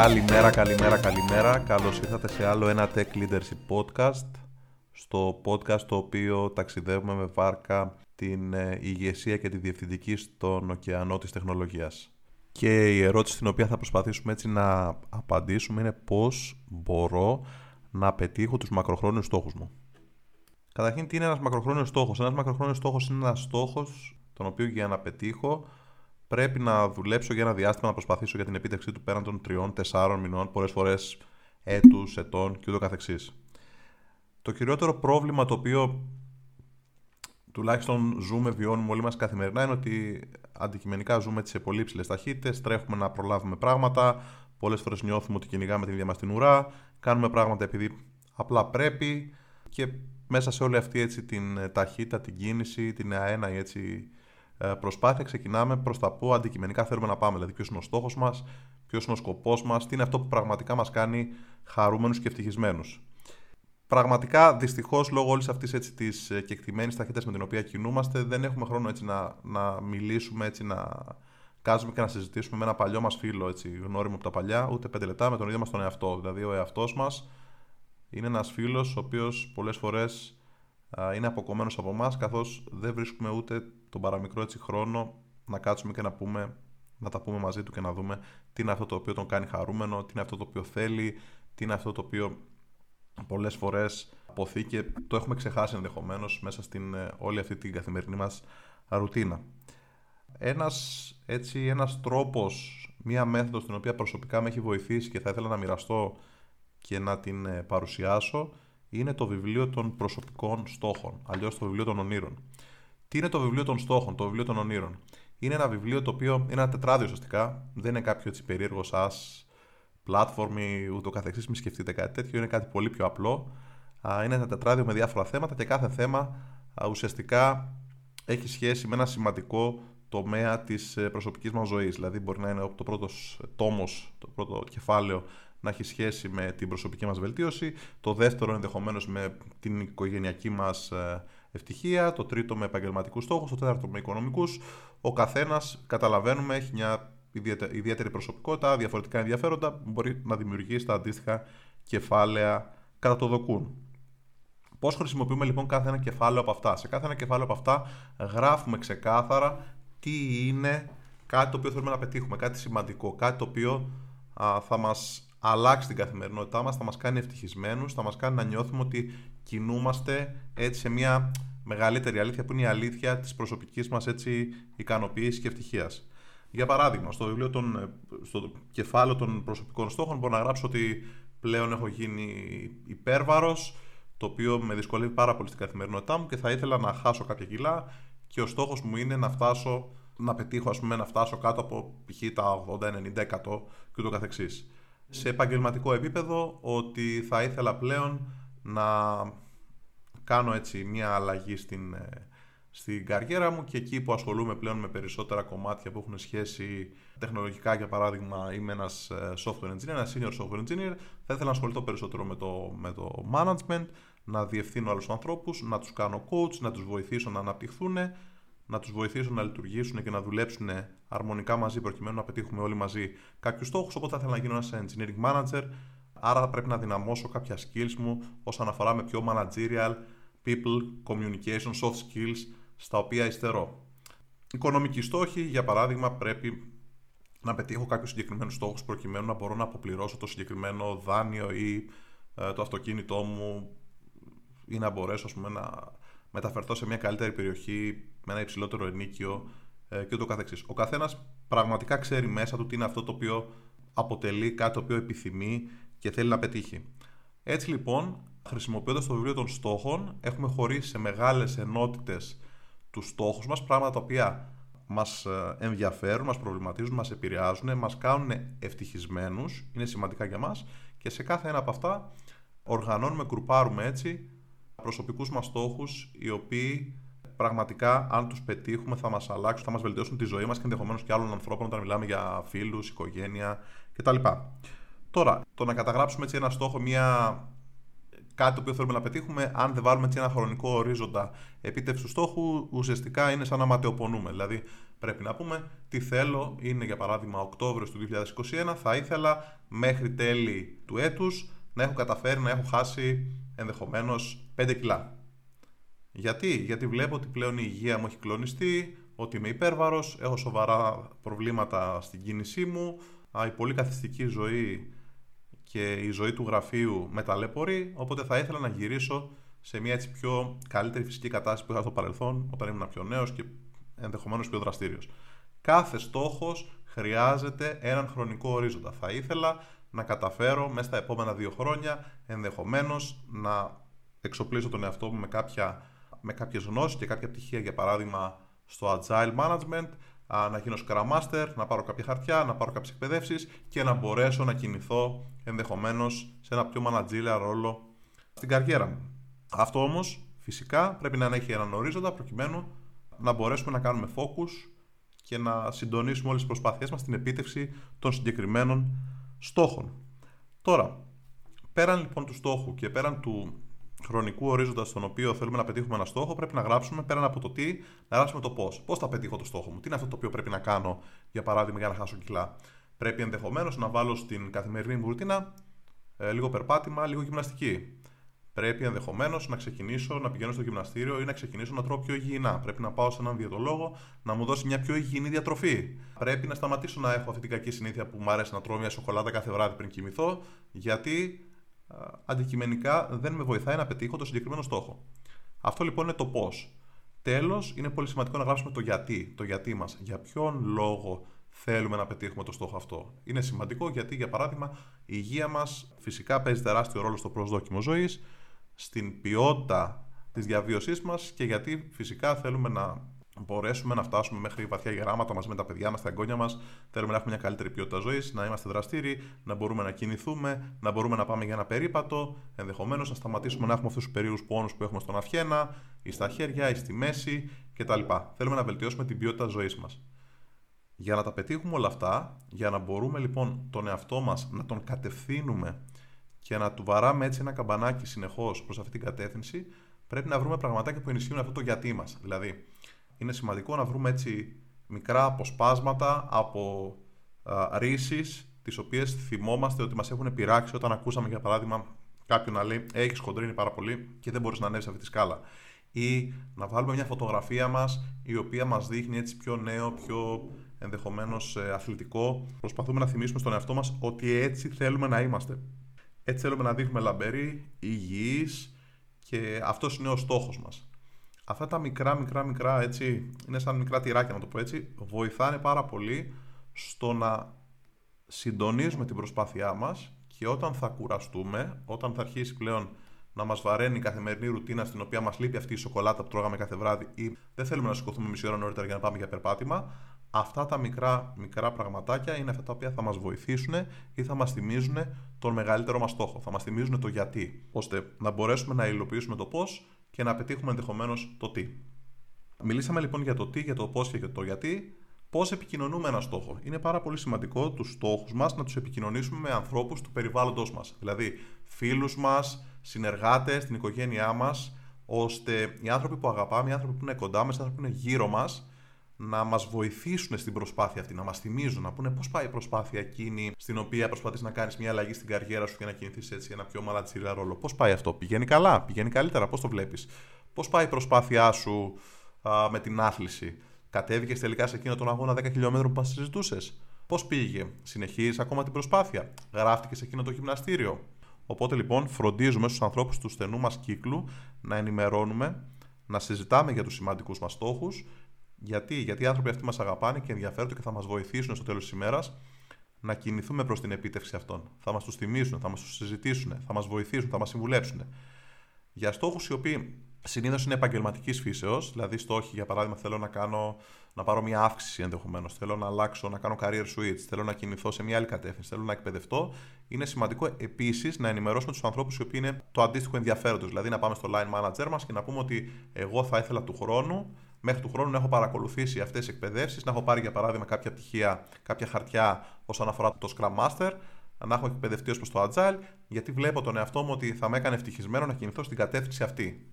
Καλημέρα. Καλώς ήρθατε σε άλλο ένα Tech Leadership podcast. Στο podcast το οποίο ταξιδεύουμε με βάρκα την ηγεσία και τη διευθυντική στον ωκεανό της τεχνολογίας. Και η ερώτηση στην οποία θα προσπαθήσουμε έτσι να απαντήσουμε είναι πώς μπορώ να πετύχω τους μακροχρόνιους στόχους μου. Καταρχήν, τι είναι ένας μακροχρόνιος στόχος? Ένας μακροχρόνιος στόχος είναι ένας στόχος τον οποίο για να πετύχω πρέπει να δουλέψω για ένα διάστημα, να προσπαθήσω για την επίτευξη του πέραν των 3-4 μηνών, πολλές φορές έτους, ετών και ούτω καθεξής. Το κυριότερο πρόβλημα το οποίο τουλάχιστον βιώνουμε όλοι μας καθημερινά είναι ότι αντικειμενικά ζούμε σε πολύ υψηλές ταχύτητες, τρέχουμε να προλάβουμε πράγματα, πολλές φορές νιώθουμε ότι κυνηγάμε την ίδια μας την ουρά, κάνουμε πράγματα επειδή απλά πρέπει και μέσα σε όλη αυτή έτσι, την ταχύτητα, την κίνηση, την αένα έτσι, προσπάθεια ξεκινάμε προς τα που αντικειμενικά θέλουμε να πάμε. Δηλαδή, ποιος είναι ο στόχος μας, ποιος είναι ο σκοπός μας, τι είναι αυτό που πραγματικά μας κάνει χαρούμενους και ευτυχισμένους. Πραγματικά, δυστυχώς, λόγω όλης αυτής της κεκτημένης ταχύτητας με την οποία κινούμαστε, δεν έχουμε χρόνο έτσι, να μιλήσουμε, έτσι, να κάτσουμε και να συζητήσουμε με ένα παλιό μας φίλο, έτσι, γνώριμο από τα παλιά, ούτε 5 λεπτά με τον ίδιο μας τον εαυτό. Δηλαδή, ο εαυτός μας είναι ένας φίλος, ο οποίος πολλές φορές είναι αποκομμένος από εμάς, καθώς δεν βρίσκουμε ούτε τον παραμικρό έτσι χρόνο να κάτσουμε και να τα πούμε μαζί του και να δούμε τι είναι αυτό το οποίο τον κάνει χαρούμενο, τι είναι αυτό το οποίο θέλει, τι είναι αυτό το οποίο πολλές φορές αποθεί και το έχουμε ξεχάσει ενδεχομένως μέσα στην όλη αυτή την καθημερινή μας ρουτίνα. Ένας τρόπος, μία μέθοδος την οποία προσωπικά με έχει βοηθήσει και θα ήθελα να μοιραστώ και να την παρουσιάσω είναι το βιβλίο των προσωπικών στόχων, αλλιώς το βιβλίο των ονείρων. Τι είναι το βιβλίο των στόχων, το βιβλίο των ονείρων? Είναι ένα βιβλίο το οποίο είναι ένα τετράδιο ουσιαστικά, δεν είναι κάποιο έτσι περίεργο SaaS platform ή ούτω καθεξής, μη σκεφτείτε κάτι τέτοιο, είναι κάτι πολύ πιο απλό. Είναι ένα τετράδιο με διάφορα θέματα και κάθε θέμα ουσιαστικά έχει σχέση με ένα σημαντικό τομέα της προσωπικής μας ζωής. Δηλαδή, μπορεί να είναι το πρώτο τόμος, το πρώτο κεφάλαιο να έχει σχέση με την προσωπική μας βελτίωση, το δεύτερο ενδεχομένως με την οικογενειακή μας ευτυχία, το τρίτο με επαγγελματικούς στόχους, το τέταρτο με οικονομικούς. Ο καθένας, καταλαβαίνουμε, έχει μια ιδιαίτερη προσωπικότητα, διαφορετικά ενδιαφέροντα, μπορεί να δημιουργήσει τα αντίστοιχα κεφάλαια κατά το δοκούν. Πώς χρησιμοποιούμε λοιπόν κάθε ένα κεφάλαιο από αυτά? Σε κάθε ένα κεφάλαιο από αυτά γράφουμε ξεκάθαρα τι είναι κάτι το οποίο θέλουμε να πετύχουμε, κάτι σημαντικό, κάτι το οποίο θα μας αλλάξει την καθημερινότητά μας, θα μας κάνει ευτυχισμένους, θα μας κάνει να νιώθουμε ότι κινούμαστε έτσι σε μια μεγαλύτερη αλήθεια που είναι η αλήθεια της προσωπικής μας έτσι, ικανοποίησης και ευτυχίας. Για παράδειγμα, στο κεφάλαιο των προσωπικών στόχων μπορώ να γράψω ότι πλέον έχω γίνει υπέρβαρος, το οποίο με δυσκολεύει πάρα πολύ στην καθημερινότητά μου και θα ήθελα να χάσω κάποια κιλά και ο στόχος μου είναι να φτάσω, να πετύχω ας πούμε, να φτάσω κάτω από π.χ. τα 80-90% κ.ο.κ. Σε επαγγελματικό επίπεδο ότι θα ήθελα πλέον να κάνω έτσι μια αλλαγή στην καριέρα μου και εκεί που ασχολούμαι πλέον με περισσότερα κομμάτια που έχουν σχέση τεχνολογικά, για παράδειγμα είμαι ένας software engineer, ένας senior software engineer, θα ήθελα να ασχοληθώ περισσότερο με το management, να διευθύνω άλλους ανθρώπους, να τους κάνω coach, να τους βοηθήσω να αναπτυχθούν, να τους βοηθήσουν να λειτουργήσουν και να δουλέψουν αρμονικά μαζί, προκειμένου να πετύχουμε όλοι μαζί κάποιους στόχους. Οπότε θα ήθελα να γίνω ένας engineering manager, άρα θα πρέπει να δυναμώσω κάποια skills μου όσον αφορά με πιο managerial, people, communication, soft skills, στα οποία υστερώ. Οικονομικοί στόχοι, για παράδειγμα, πρέπει να πετύχω κάποιους συγκεκριμένους στόχους, προκειμένου να μπορώ να αποπληρώσω το συγκεκριμένο δάνειο ή το αυτοκίνητό μου ή να μπορέσω ας πούμε, να μεταφερθώ σε μια καλύτερη περιοχή με ένα υψηλότερο ενίκιο και ούτω καθεξής. Ο καθένας πραγματικά ξέρει μέσα του τι είναι αυτό το οποίο αποτελεί κάτι το οποίο επιθυμεί και θέλει να πετύχει. Έτσι λοιπόν, χρησιμοποιώντας το βιβλίο των στόχων, έχουμε χωρίσει σε μεγάλες ενότητες τους στόχους μας, πράγματα τα οποία μας ενδιαφέρουν, μας προβληματίζουν, μας επηρεάζουν, μας κάνουν ευτυχισμένους, είναι σημαντικά για μας και σε κάθε ένα από αυτά οργανώνουμε, γκρουπάρουμε έτσι προσωπικούς μας στόχους, οι οποίοι πραγματικά, αν τους πετύχουμε, θα μας αλλάξουν, θα μας βελτιώσουν τη ζωή μας και ενδεχομένως και άλλων ανθρώπων όταν μιλάμε για φίλους, οικογένεια κτλ. Τώρα, το να καταγράψουμε έτσι ένα στόχο, μια κάτι το οποίο θέλουμε να πετύχουμε, αν δεν βάλουμε έτσι ένα χρονικό ορίζοντα επίτευξη του στόχου, ουσιαστικά είναι σαν να ματαιοπονούμε. Δηλαδή, πρέπει να πούμε τι θέλω, είναι για παράδειγμα Οκτώβριος του 2021, θα ήθελα μέχρι τέλη του έτους να έχω καταφέρει να έχω χάσει ενδεχομένως 5 κιλά. Γιατί βλέπω ότι πλέον η υγεία μου έχει κλονιστεί, ότι είμαι υπέρβαρος, έχω σοβαρά προβλήματα στην κίνησή μου, η πολύ καθιστική ζωή και η ζωή του γραφείου με ταλαιπωρεί, οπότε θα ήθελα να γυρίσω σε μια έτσι πιο καλύτερη φυσική κατάσταση που είχα στο παρελθόν, όταν ήμουν πιο νέος και ενδεχομένως πιο δραστήριος. Κάθε στόχος χρειάζεται έναν χρονικό ορίζοντα. Θα ήθελα να καταφέρω μέσα στα επόμενα 2 χρόνια, ενδεχομένως να εξοπλίσω τον εαυτό μου με κάποιες γνώσεις και κάποια πτυχία, για παράδειγμα στο Agile Management, να γίνω Scrum Master, να πάρω κάποια χαρτιά, να πάρω κάποιες εκπαιδεύσεις και να μπορέσω να κινηθώ ενδεχομένως σε ένα πιο managerial ρόλο στην καριέρα μου. Αυτό όμως φυσικά πρέπει να έχει έναν ορίζοντα προκειμένου να μπορέσουμε να κάνουμε focus και να συντονίσουμε όλες τις προσπάθειές μας στην επίτευξη των συγκεκριμένων στόχων. Τώρα, πέραν λοιπόν του στόχου και πέραν του χρονικού ορίζοντα στον οποίο θέλουμε να πετύχουμε ένα στόχο, πρέπει να γράψουμε πέραν από το τι, να γράψουμε το πώς. Πώς θα πετύχω το στόχο μου, τι είναι αυτό το οποίο πρέπει να κάνω, για παράδειγμα, για να χάσω κιλά. Πρέπει ενδεχομένως να βάλω στην καθημερινή μου ρουτίνα λίγο περπάτημα, λίγο γυμναστική. Πρέπει ενδεχομένως να ξεκινήσω να πηγαίνω στο γυμναστήριο ή να ξεκινήσω να τρώω πιο υγιεινά. Πρέπει να πάω σε έναν διαιτολόγο να μου δώσει μια πιο υγιεινή διατροφή. Πρέπει να σταματήσω να έχω αυτή την κακή συνήθεια που μου αρέσει να τρώω μια σοκολάτα κάθε βράδυ πριν κοιμηθώ, γιατί αντικειμενικά δεν με βοηθάει να πετύχω το συγκεκριμένο στόχο. Αυτό λοιπόν είναι το πώς. Τέλος, είναι πολύ σημαντικό να γράψουμε το γιατί. Το γιατί μας. Για ποιον λόγο θέλουμε να πετύχουμε το στόχο αυτό. Είναι σημαντικό γιατί, για παράδειγμα, η υγεία μας φυσικά παίζει τεράστιο ρόλο στο προσδόκιμο ζωής, στην ποιότητα της διαβίωσής μας και γιατί φυσικά θέλουμε να μπορέσουμε να φτάσουμε μέχρι βαθιά γεράματα μαζί με τα παιδιά μας, τα εγγόνια μας. Θέλουμε να έχουμε μια καλύτερη ποιότητα ζωής, να είμαστε δραστήριοι, να μπορούμε να κινηθούμε, να μπορούμε να πάμε για ένα περίπατο, ενδεχομένως να σταματήσουμε να έχουμε αυτούς τους περίεργους πόνους που έχουμε στον αυχένα, ή στα χέρια, ή στη μέση κτλ. Θέλουμε να βελτιώσουμε την ποιότητα ζωής μας. Για να τα πετύχουμε όλα αυτά, για να μπορούμε λοιπόν τον εαυτό μας να τον κατευθύνουμε και να του βαράμε έτσι ένα καμπανάκι συνεχώς προς αυτή την κατεύθυνση, πρέπει να βρούμε πραγματάκια που ενισχύουν αυτό το γιατί μας. Δηλαδή, είναι σημαντικό να βρούμε έτσι μικρά αποσπάσματα από ρίσεις, τις οποίες θυμόμαστε ότι μας έχουν πειράξει όταν ακούσαμε, για παράδειγμα, κάποιον να λέει «Έχεις χοντρίνει πάρα πολύ και δεν μπορείς να ανέβεις αυτή τη σκάλα». Ή να βάλουμε μια φωτογραφία μας η οποία μας δείχνει έτσι πιο νέο, πιο ενδεχομένως αθλητικό. Προσπαθούμε να θυμίσουμε στον εαυτό μας ότι έτσι θέλουμε να είμαστε. Έτσι θέλουμε να δείχνουμε λαμπεροί, υγιείς και αυτός είναι ο στόχος μας. Αυτά τα μικρά έτσι, είναι σαν μικρά τυράκια να το πω έτσι, βοηθάνε πάρα πολύ στο να συντονίζουμε την προσπάθειά μας και όταν θα κουραστούμε, όταν θα αρχίσει πλέον να μας βαραίνει η καθημερινή ρουτίνα στην οποία μας λείπει αυτή η σοκολάτα που τρώγαμε κάθε βράδυ ή δεν θέλουμε να σηκωθούμε μισή ώρα νωρίτερα για να πάμε για περπάτημα, αυτά τα μικρά πραγματάκια είναι αυτά τα οποία θα μας βοηθήσουν ή θα μας θυμίζουν τον μεγαλύτερο μας στόχο, θα μας θυμίζουν το γιατί, ώστε να μπορέσουμε να υλοποιήσουμε το πώς και να πετύχουμε ενδεχομένως το τι. Μιλήσαμε λοιπόν για το τι, για το πώς και για το γιατί. Πώς επικοινωνούμε έναν στόχο. Είναι πάρα πολύ σημαντικό τους στόχους μας να τους επικοινωνήσουμε με ανθρώπους του περιβάλλοντος μας. Δηλαδή, φίλους μας, συνεργάτες, την οικογένειά μας, ώστε οι άνθρωποι που αγαπάμε, οι άνθρωποι που είναι κοντά μας, οι άνθρωποι που είναι γύρω μας, να μας βοηθήσουν στην προσπάθεια αυτή, να μας θυμίζουν, να πούνε πώς πάει η προσπάθεια εκείνη στην οποία προσπαθείς να κάνεις μια αλλαγή στην καριέρα σου και να κινηθείς έτσι ένα πιο μαλατσίλα ρόλο. Πώς πάει αυτό, πηγαίνει καλά, πηγαίνει καλύτερα, πώς το βλέπεις. Πώς πάει η προσπάθειά σου με την άθληση. Κατέβηκες τελικά σε εκείνο τον αγώνα 10 χιλιόμετρων που μας συζητούσες. Πώς πήγε, συνεχίζεις ακόμα την προσπάθεια. Γράφτηκες σε εκείνο το γυμναστήριο. Οπότε λοιπόν φροντίζουμε στους ανθρώπους του στενού μας κύκλου να ενημερώνουμε, να συζητάμε για τους σημαντικούς μας στόχους. Γιατί οι άνθρωποι αυτοί μας αγαπάνε και ενδιαφέρονται και θα μας βοηθήσουν στο τέλος της ημέρας να κινηθούμε προς την επίτευξη αυτών. Θα μας τους θυμίσουν, θα μας τους συζητήσουν, θα μας βοηθήσουν, θα μας συμβουλέψουν. Για στόχους οι οποίοι συνήθως είναι επαγγελματικής φύσεως, δηλαδή στόχοι, για παράδειγμα, θέλω να πάρω μια αύξηση ενδεχομένως, θέλω να αλλάξω, να κάνω career switch, θέλω να κινηθώ σε μια άλλη κατεύθυνση, θέλω να εκπαιδευτώ. Είναι σημαντικό επίσης να ενημερώσουμε τους ανθρώπους οι οποίοι είναι το αντίστοιχο ενδιαφέροντος, δηλαδή να πάμε στο line manager μας και να πούμε ότι εγώ θα ήθελα του χρόνου. Μέχρι του χρόνου να έχω παρακολουθήσει αυτές τις εκπαιδεύσεις, να έχω πάρει για παράδειγμα κάποια πτυχία, κάποια χαρτιά όσον αφορά το Scrum Master, να έχω εκπαιδευτεί ως προς το Agile, γιατί βλέπω τον εαυτό μου ότι θα με έκανε ευτυχισμένο να κινηθώ στην κατεύθυνση αυτή.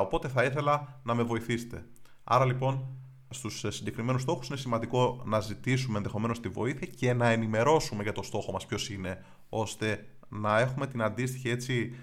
Οπότε θα ήθελα να με βοηθήσετε. Άρα λοιπόν, στους συγκεκριμένους στόχους είναι σημαντικό να ζητήσουμε ενδεχομένως τη βοήθεια και να ενημερώσουμε για το στόχο μας ποιος είναι, ώστε να έχουμε την αντίστοιχη έτσι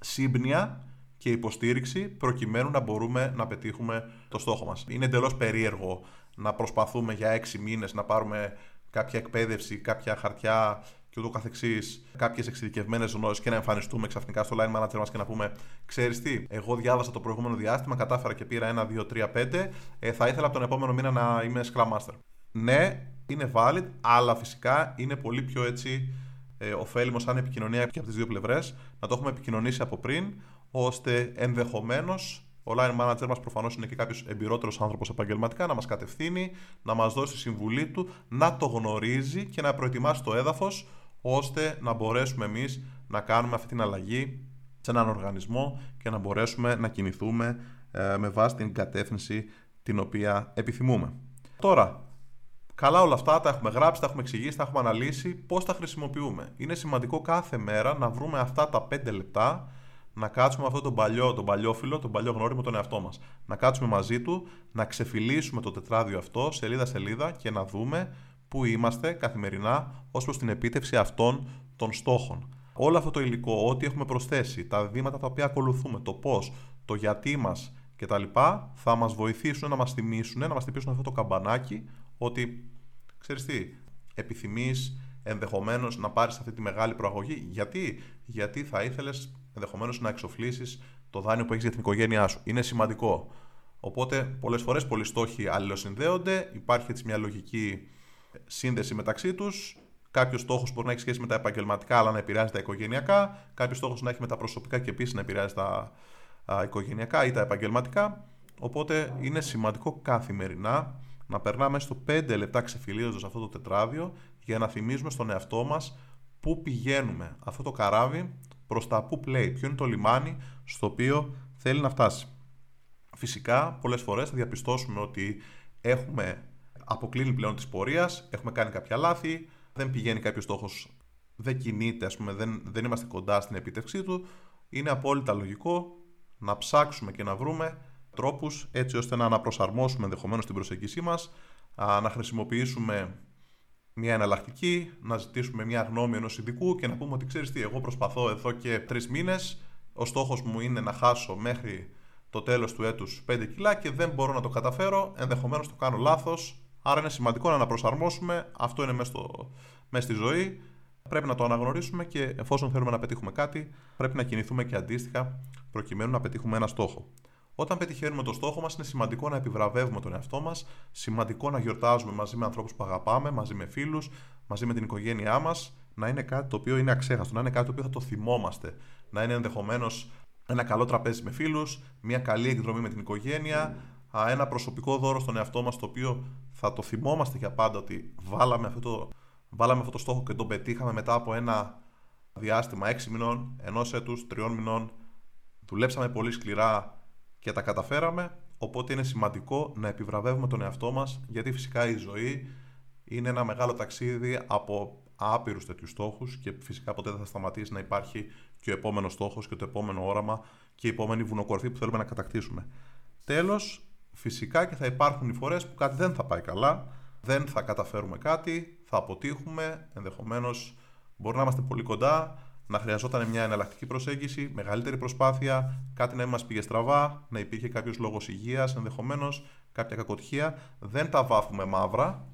σύμπνοια και υποστήριξη προκειμένου να μπορούμε να πετύχουμε το στόχο μας. Είναι εντελώς περίεργο να προσπαθούμε για 6 μήνες να πάρουμε κάποια εκπαίδευση, κάποια χαρτιά και ούτω καθεξής, κάποιες εξειδικευμένες γνώσεις και να εμφανιστούμε ξαφνικά στο line manager μας και να πούμε: «Ξέρεις τι, εγώ διάβασα το προηγούμενο διάστημα, κατάφερα και πήρα 1, 2, 3, 5. Θα ήθελα από τον επόμενο μήνα να είμαι Scrum Master». Ναι, είναι valid, αλλά φυσικά είναι πολύ πιο έτσι ωφέλιμο σαν επικοινωνία και από τις δύο πλευρές να το έχουμε επικοινωνήσει από πριν, ώστε ενδεχομένως ο line manager μας προφανώς είναι και κάποιος εμπειρότερος άνθρωπος επαγγελματικά να μας κατευθύνει, να μας δώσει τη συμβουλή του, να το γνωρίζει και να προετοιμάσει το έδαφος, ώστε να μπορέσουμε εμείς να κάνουμε αυτή την αλλαγή σε έναν οργανισμό και να μπορέσουμε να κινηθούμε με βάση την κατεύθυνση την οποία επιθυμούμε. Τώρα, καλά όλα αυτά τα έχουμε γράψει, τα έχουμε εξηγήσει, τα έχουμε αναλύσει, πώς τα χρησιμοποιούμε. Είναι σημαντικό κάθε μέρα να βρούμε αυτά τα 5 λεπτά, να κάτσουμε αυτό τον παλιό γνώριμο τον εαυτό μας. Να κάτσουμε μαζί του, να ξεφυλίσουμε το τετράδιο αυτό σελίδα-σελίδα και να δούμε πού είμαστε καθημερινά ως προς την επίτευξη αυτών των στόχων. Όλο αυτό το υλικό, ό,τι έχουμε προσθέσει, τα βήματα τα οποία ακολουθούμε, το πώς, το γιατί μας κτλ. Θα μας βοηθήσουν να μας θυμίσουν, να μας χτυπήσουν αυτό το καμπανάκι ότι, ξέρεις τι, επιθυμείς ενδεχομένως να πάρεις αυτή τη μεγάλη προαγωγή. Γιατί θα ήθελες ενδεχομένως να εξοφλήσεις το δάνειο που έχεις για την οικογένειά σου. Είναι σημαντικό. Οπότε πολλές φορές πολλοί στόχοι αλληλοσυνδέονται, υπάρχει έτσι μια λογική σύνδεση μεταξύ τους. Κάποιος στόχος μπορεί να έχει σχέση με τα επαγγελματικά, αλλά να επηρεάζει τα οικογενειακά. Κάποιος στόχος να έχει με τα προσωπικά και επίσης να επηρεάζει τα οικογενειακά ή τα επαγγελματικά. Οπότε είναι σημαντικό καθημερινά να περνάμε στο 5 λεπτά ξεφυλίζοντας αυτό το τετράδιο για να θυμίζουμε στον εαυτό μας πού πηγαίνουμε αυτό το καράβι, προς τα που πλέει, ποιο είναι το λιμάνι στο οποίο θέλει να φτάσει. Φυσικά, πολλές φορές θα διαπιστώσουμε ότι έχουμε αποκλίνει πλέον της πορείας, έχουμε κάνει κάποια λάθη, δεν πηγαίνει κάποιος στόχος, δεν κινείται, ας πούμε, δεν είμαστε κοντά στην επίτευξή του. Είναι απόλυτα λογικό να ψάξουμε και να βρούμε τρόπους έτσι ώστε να αναπροσαρμόσουμε ενδεχομένως την προσέγγιση μας, να χρησιμοποιήσουμε μια εναλλακτική, να ζητήσουμε μια γνώμη ενός ειδικού και να πούμε ότι ξέρεις τι, εγώ προσπαθώ εδώ και 3 μήνες, ο στόχος μου είναι να χάσω μέχρι το τέλος του έτους 5 κιλά και δεν μπορώ να το καταφέρω, ενδεχομένως το κάνω λάθος, άρα είναι σημαντικό να αναπροσαρμόσουμε, αυτό είναι μέσα στη ζωή, πρέπει να το αναγνωρίσουμε και εφόσον θέλουμε να πετύχουμε κάτι, πρέπει να κινηθούμε και αντίστοιχα προκειμένου να πετύχουμε ένα στόχο. Όταν πετυχαίνουμε το στόχο μας, είναι σημαντικό να επιβραβεύουμε τον εαυτό μας, σημαντικό να γιορτάζουμε μαζί με ανθρώπους που αγαπάμε, μαζί με φίλους, μαζί με την οικογένειά μας, να είναι κάτι το οποίο είναι αξέχαστο, να είναι κάτι το οποίο θα το θυμόμαστε, να είναι ενδεχομένως ένα καλό τραπέζι με φίλους, μια καλή εκδρομή με την οικογένεια, ένα προσωπικό δώρο στον εαυτό μας, το οποίο θα το θυμόμαστε για πάντα ότι βάλαμε αυτό το στόχο και τον πετύχαμε μετά από ένα διάστημα 6 μηνών, 1 έτους, 3 μηνών, δουλέψαμε πολύ σκληρά και τα καταφέραμε, οπότε είναι σημαντικό να επιβραβεύουμε τον εαυτό μας, γιατί φυσικά η ζωή είναι ένα μεγάλο ταξίδι από άπειρους τέτοιους στόχους και φυσικά ποτέ δεν θα σταματήσει να υπάρχει και ο επόμενος στόχος και το επόμενο όραμα και η επόμενη βουνοκορφή που θέλουμε να κατακτήσουμε. Τέλος, φυσικά και θα υπάρχουν οι φορές που κάτι δεν θα πάει καλά, δεν θα καταφέρουμε κάτι, θα αποτύχουμε, ενδεχομένως μπορεί να είμαστε πολύ κοντά, να χρειαζόταν μια εναλλακτική προσέγγιση, μεγαλύτερη προσπάθεια, κάτι να μην μας πήγε στραβά, να υπήρχε κάποιος λόγος υγείας, ενδεχομένως κάποια κακοτυχία. Δεν τα βάφουμε μαύρα.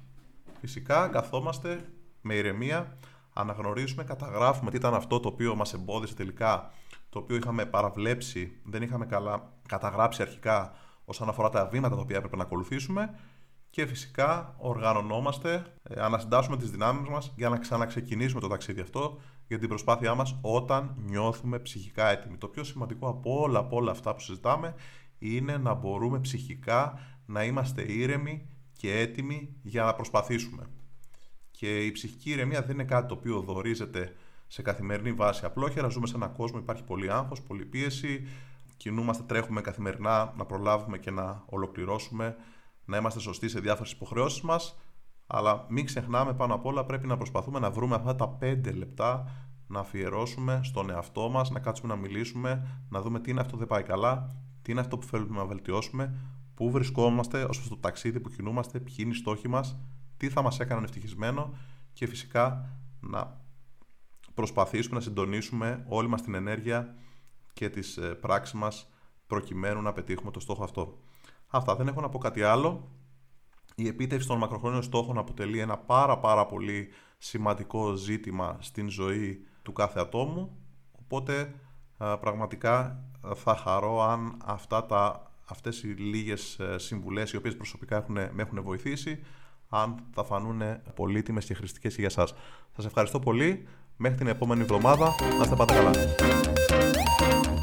Φυσικά καθόμαστε με ηρεμία, αναγνωρίζουμε, καταγράφουμε τι ήταν αυτό το οποίο μας εμπόδισε τελικά, το οποίο είχαμε παραβλέψει, δεν είχαμε καλά καταγράψει αρχικά όσον αφορά τα βήματα τα οποία έπρεπε να ακολουθήσουμε. Και φυσικά οργανωνόμαστε, ανασυντάσσουμε τις δυνάμεις μας για να ξαναξεκινήσουμε το ταξίδι αυτό, για την προσπάθειά μας όταν νιώθουμε ψυχικά έτοιμοι. Το πιο σημαντικό από όλα αυτά που συζητάμε είναι να μπορούμε ψυχικά να είμαστε ήρεμοι και έτοιμοι για να προσπαθήσουμε. Και η ψυχική ηρεμία δεν είναι κάτι το οποίο δωρίζεται σε καθημερινή βάση απλόχερα. Ζούμε σε έναν κόσμο, υπάρχει πολύ άγχος, πολύ πίεση, κινούμαστε, τρέχουμε καθημερινά να προλάβουμε και να ολοκληρώσουμε, να είμαστε σωστοί σε διάφορες υποχρεώσεις μας. Αλλά μην ξεχνάμε, πάνω απ' όλα πρέπει να προσπαθούμε να βρούμε αυτά τα 5 λεπτά να αφιερώσουμε στον εαυτό μας, να κάτσουμε να μιλήσουμε, να δούμε τι είναι αυτό που δεν πάει καλά, τι είναι αυτό που θέλουμε να βελτιώσουμε, πού βρισκόμαστε ως προς το ταξίδι που κινούμαστε, ποιοι είναι οι στόχοι μας, τι θα μας έκαναν ευτυχισμένο και φυσικά να προσπαθήσουμε να συντονίσουμε όλη μας την ενέργεια και τις πράξεις μας προκειμένου να πετύχουμε το στόχο αυτό. Αυτά, δεν έχω να πω κάτι άλλο. Η επίτευξη των μακροχρόνιων στόχων αποτελεί ένα πάρα πολύ σημαντικό ζήτημα στην ζωή του κάθε ατόμου, οπότε πραγματικά θα χαρώ αν αυτές οι λίγες συμβουλές, οι οποίες προσωπικά με έχουν βοηθήσει, αν θα φανούν πολύτιμες και χρηστικές για σας. Σας ευχαριστώ πολύ. Μέχρι την επόμενη εβδομάδα. Να είστε πάντα καλά.